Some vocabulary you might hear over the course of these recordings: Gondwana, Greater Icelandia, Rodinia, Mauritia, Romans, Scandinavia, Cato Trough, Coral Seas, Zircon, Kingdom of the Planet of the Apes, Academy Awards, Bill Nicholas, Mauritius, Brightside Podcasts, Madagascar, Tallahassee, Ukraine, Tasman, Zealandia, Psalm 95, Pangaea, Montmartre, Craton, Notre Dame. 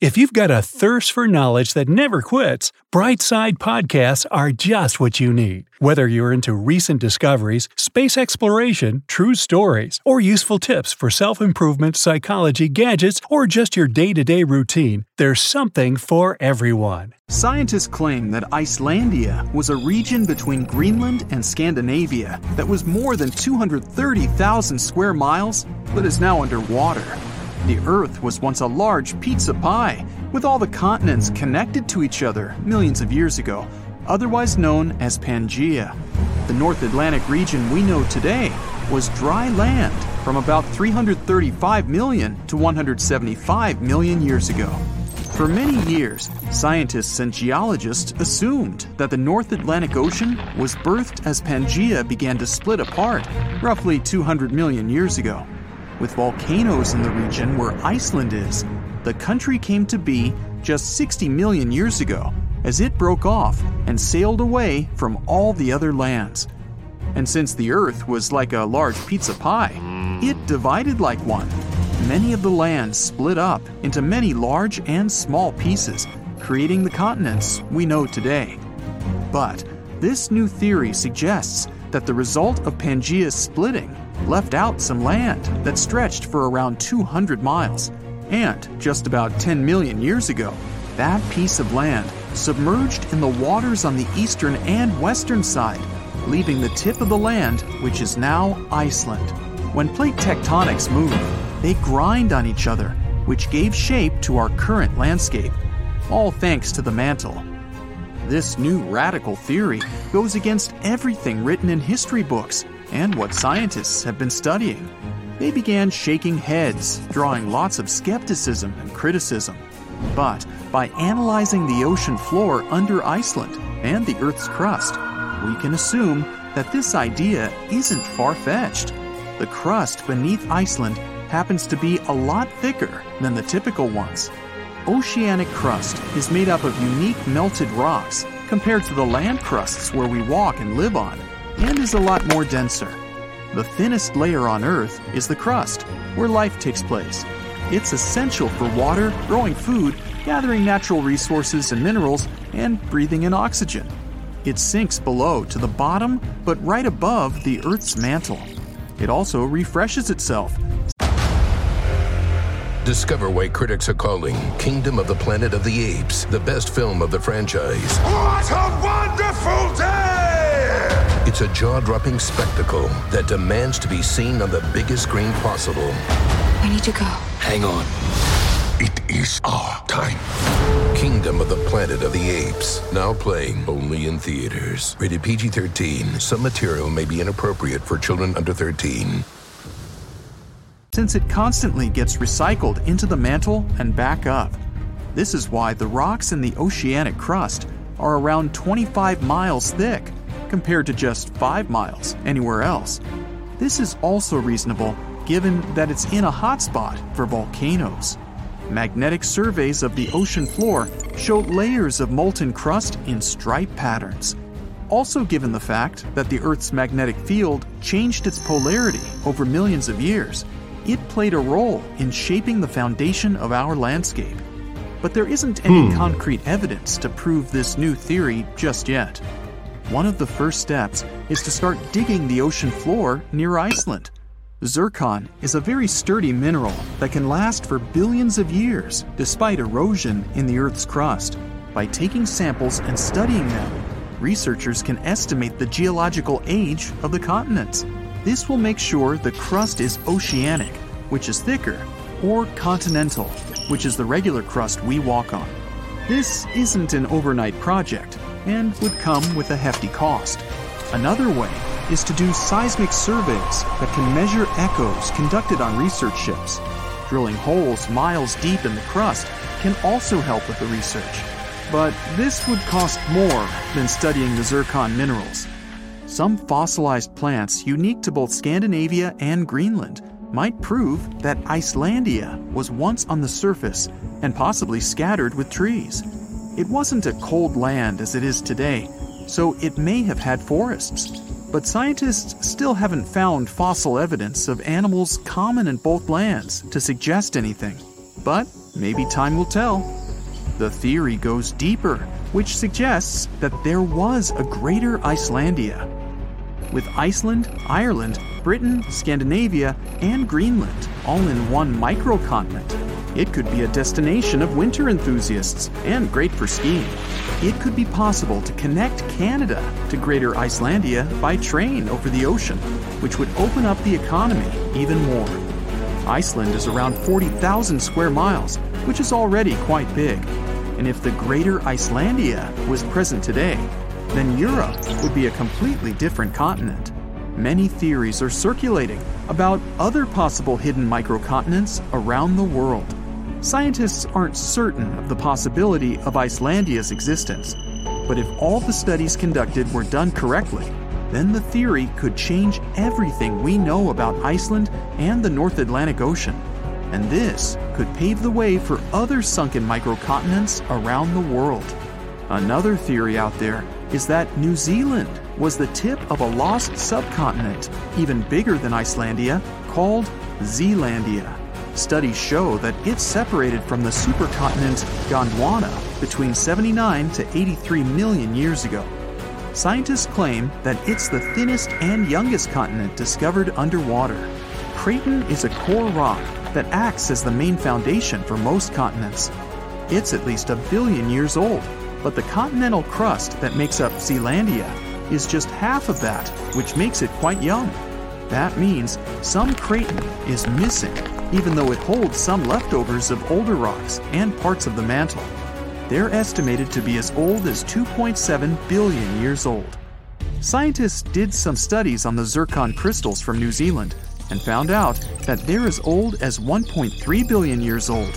If you've got a thirst for knowledge that never quits, Brightside Podcasts are just what you need. Whether you're into recent discoveries, space exploration, true stories, or useful tips for self-improvement, psychology, gadgets, or just your day-to-day routine, there's something for everyone. Scientists claim that Icelandia was a region between Greenland and Scandinavia that was more than 230,000 square miles but is now underwater. The Earth was once a large pizza pie, with all the continents connected to each other millions of years ago, otherwise known as Pangaea. The North Atlantic region we know today was dry land from about 335 million to 175 million years ago. For many years, scientists and geologists assumed that the North Atlantic Ocean was birthed as Pangaea began to split apart roughly 200 million years ago. With volcanoes in the region where Iceland is, the country came to be just 60 million years ago as it broke off and sailed away from all the other lands. And since the Earth was like a large pizza pie, it divided like one. Many of the lands split up into many large and small pieces, creating the continents we know today. But this new theory suggests that the result of Pangaea's splitting left out some land that stretched for around 200 miles. And just about 10 million years ago, that piece of land submerged in the waters on the eastern and western side, leaving the tip of the land, which is now Iceland. When plate tectonics move, they grind on each other, which gave shape to our current landscape, all thanks to the mantle. This new radical theory goes against everything written in history books and what scientists have been studying. They began shaking heads, drawing lots of skepticism and criticism. But by analyzing the ocean floor under Iceland and the Earth's crust, we can assume that this idea isn't far-fetched. The crust beneath Iceland happens to be a lot thicker than the typical ones. Oceanic crust is made up of unique melted rocks compared to the land crusts where we walk and live on, and is a lot more denser. The thinnest layer on Earth is the crust, where life takes place. It's essential for water, growing food, gathering natural resources and minerals, and breathing in oxygen. It sinks below to the bottom, but right above the Earth's mantle. It also refreshes itself. Discover why critics are calling Kingdom of the Planet of the Apes the best film of the franchise. What a wonderful day! It's a jaw-dropping spectacle that demands to be seen on the biggest screen possible. We need to go. Hang on. It is our time. Kingdom of the Planet of the Apes. Now playing only in theaters. Rated PG-13. Some material may be inappropriate for children under 13. Since it constantly gets recycled into the mantle and back up. This is why the rocks in the oceanic crust are around 25 miles thick, compared to just 5 miles anywhere else. This is also reasonable given that it's in a hotspot for volcanoes. Magnetic surveys of the ocean floor show layers of molten crust in stripe patterns. Also given the fact that the Earth's magnetic field changed its polarity over millions of years, it played a role in shaping the foundation of our landscape. But there isn't any concrete evidence to prove this new theory just yet. One of the first steps is to start digging the ocean floor near Iceland. Zircon is a very sturdy mineral that can last for billions of years despite erosion in the Earth's crust. By taking samples and studying them, researchers can estimate the geological age of the continents. This will make sure the crust is oceanic, which is thicker, or continental, which is the regular crust we walk on. This isn't an overnight project, and would come with a hefty cost. Another way is to do seismic surveys that can measure echoes conducted on research ships. Drilling holes miles deep in the crust can also help with the research, but this would cost more than studying the zircon minerals. Some fossilized plants unique to both Scandinavia and Greenland might prove that Icelandia was once on the surface and possibly scattered with trees. It wasn't a cold land as it is today, so it may have had forests. But scientists still haven't found fossil evidence of animals common in both lands to suggest anything. But maybe time will tell. The theory goes deeper, which suggests that there was a Greater Icelandia. With Iceland, Ireland, Britain, Scandinavia, and Greenland all in one microcontinent, it could be a destination of winter enthusiasts and great for skiing. It could be possible to connect Canada to Greater Icelandia by train over the ocean, which would open up the economy even more. Iceland is around 40,000 square miles, which is already quite big. And if the Greater Icelandia was present today, then Europe would be a completely different continent. Many theories are circulating about other possible hidden microcontinents around the world. Scientists aren't certain of the possibility of Icelandia's existence, but if all the studies conducted were done correctly, then the theory could change everything we know about Iceland and the North Atlantic Ocean. And this could pave the way for other sunken microcontinents around the world. Another theory out there is that New Zealand was the tip of a lost subcontinent, even bigger than Icelandia, called Zealandia. Studies show that it separated from the supercontinent Gondwana between 79 to 83 million years ago. Scientists claim that it's the thinnest and youngest continent discovered underwater. Craton is a core rock that acts as the main foundation for most continents. It's at least 1 billion years old, but the continental crust that makes up Zealandia is just half of that, which makes it quite young. That means some Craton is missing, even though it holds some leftovers of older rocks and parts of the mantle. They're estimated to be as old as 2.7 billion years old. Scientists did some studies on the zircon crystals from New Zealand and found out that they're as old as 1.3 billion years old.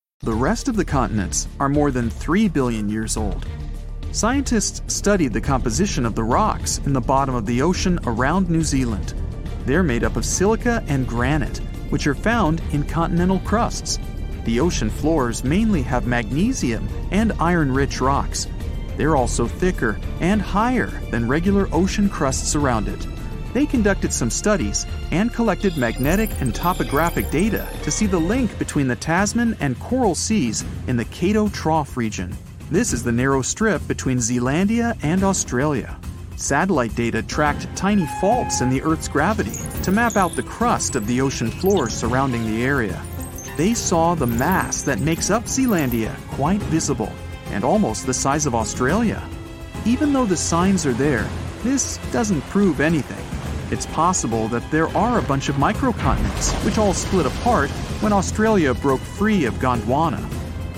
The rest of the continents are more than 3 billion years old. Scientists studied the composition of the rocks in the bottom of the ocean around New Zealand. They're made up of silica and granite, which are found in continental crusts. The ocean floors mainly have magnesium and iron-rich rocks. They're also thicker and higher than regular ocean crusts around it. They conducted some studies and collected magnetic and topographic data to see the link between the Tasman and Coral Seas in the Cato Trough region. This is the narrow strip between Zealandia and Australia. Satellite data tracked tiny faults in the Earth's gravity to map out the crust of the ocean floor surrounding the area. They saw the mass that makes up Zealandia quite visible and almost the size of Australia. Even though the signs are there, this doesn't prove anything. It's possible that there are a bunch of microcontinents which all split apart when Australia broke free of Gondwana.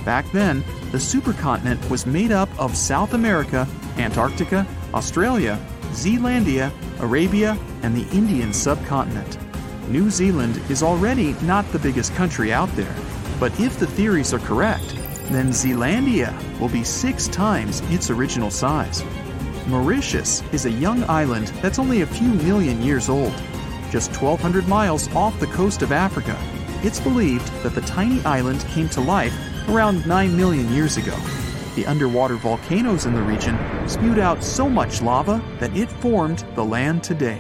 Back then, the supercontinent was made up of South America, Antarctica, Australia, Zealandia, Arabia, and the Indian subcontinent. New Zealand is already not the biggest country out there, but if the theories are correct, then Zealandia will be 6 times its original size. Mauritius is a young island that's only a few million years old. Just 1,200 miles off the coast of Africa, it's believed that the tiny island came to life around 9 million years ago. The underwater volcanoes in the region spewed out so much lava that it formed the land today.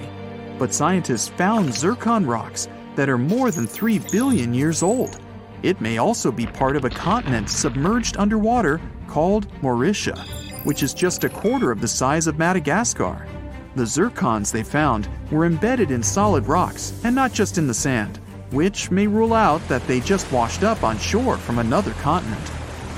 But scientists found zircon rocks that are more than 3 billion years old. It may also be part of a continent submerged underwater called Mauritia, which is just 1/4 of the size of Madagascar. The zircons they found were embedded in solid rocks and not just in the sand. which may rule out that they just washed up on shore from another continent.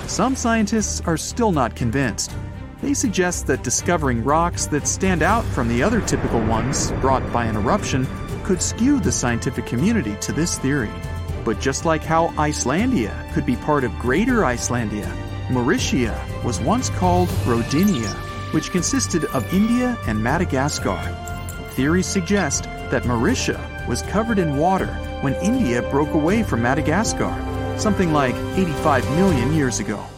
Some scientists are still not convinced. They suggest that discovering rocks that stand out from the other typical ones brought by an eruption could skew the scientific community to this theory. But just like how Icelandia could be part of Greater Icelandia, Mauritia was once called Rodinia, which consisted of India and Madagascar. Theories suggest that Mauritia was covered in water when India broke away from Madagascar, something like 85 million years ago.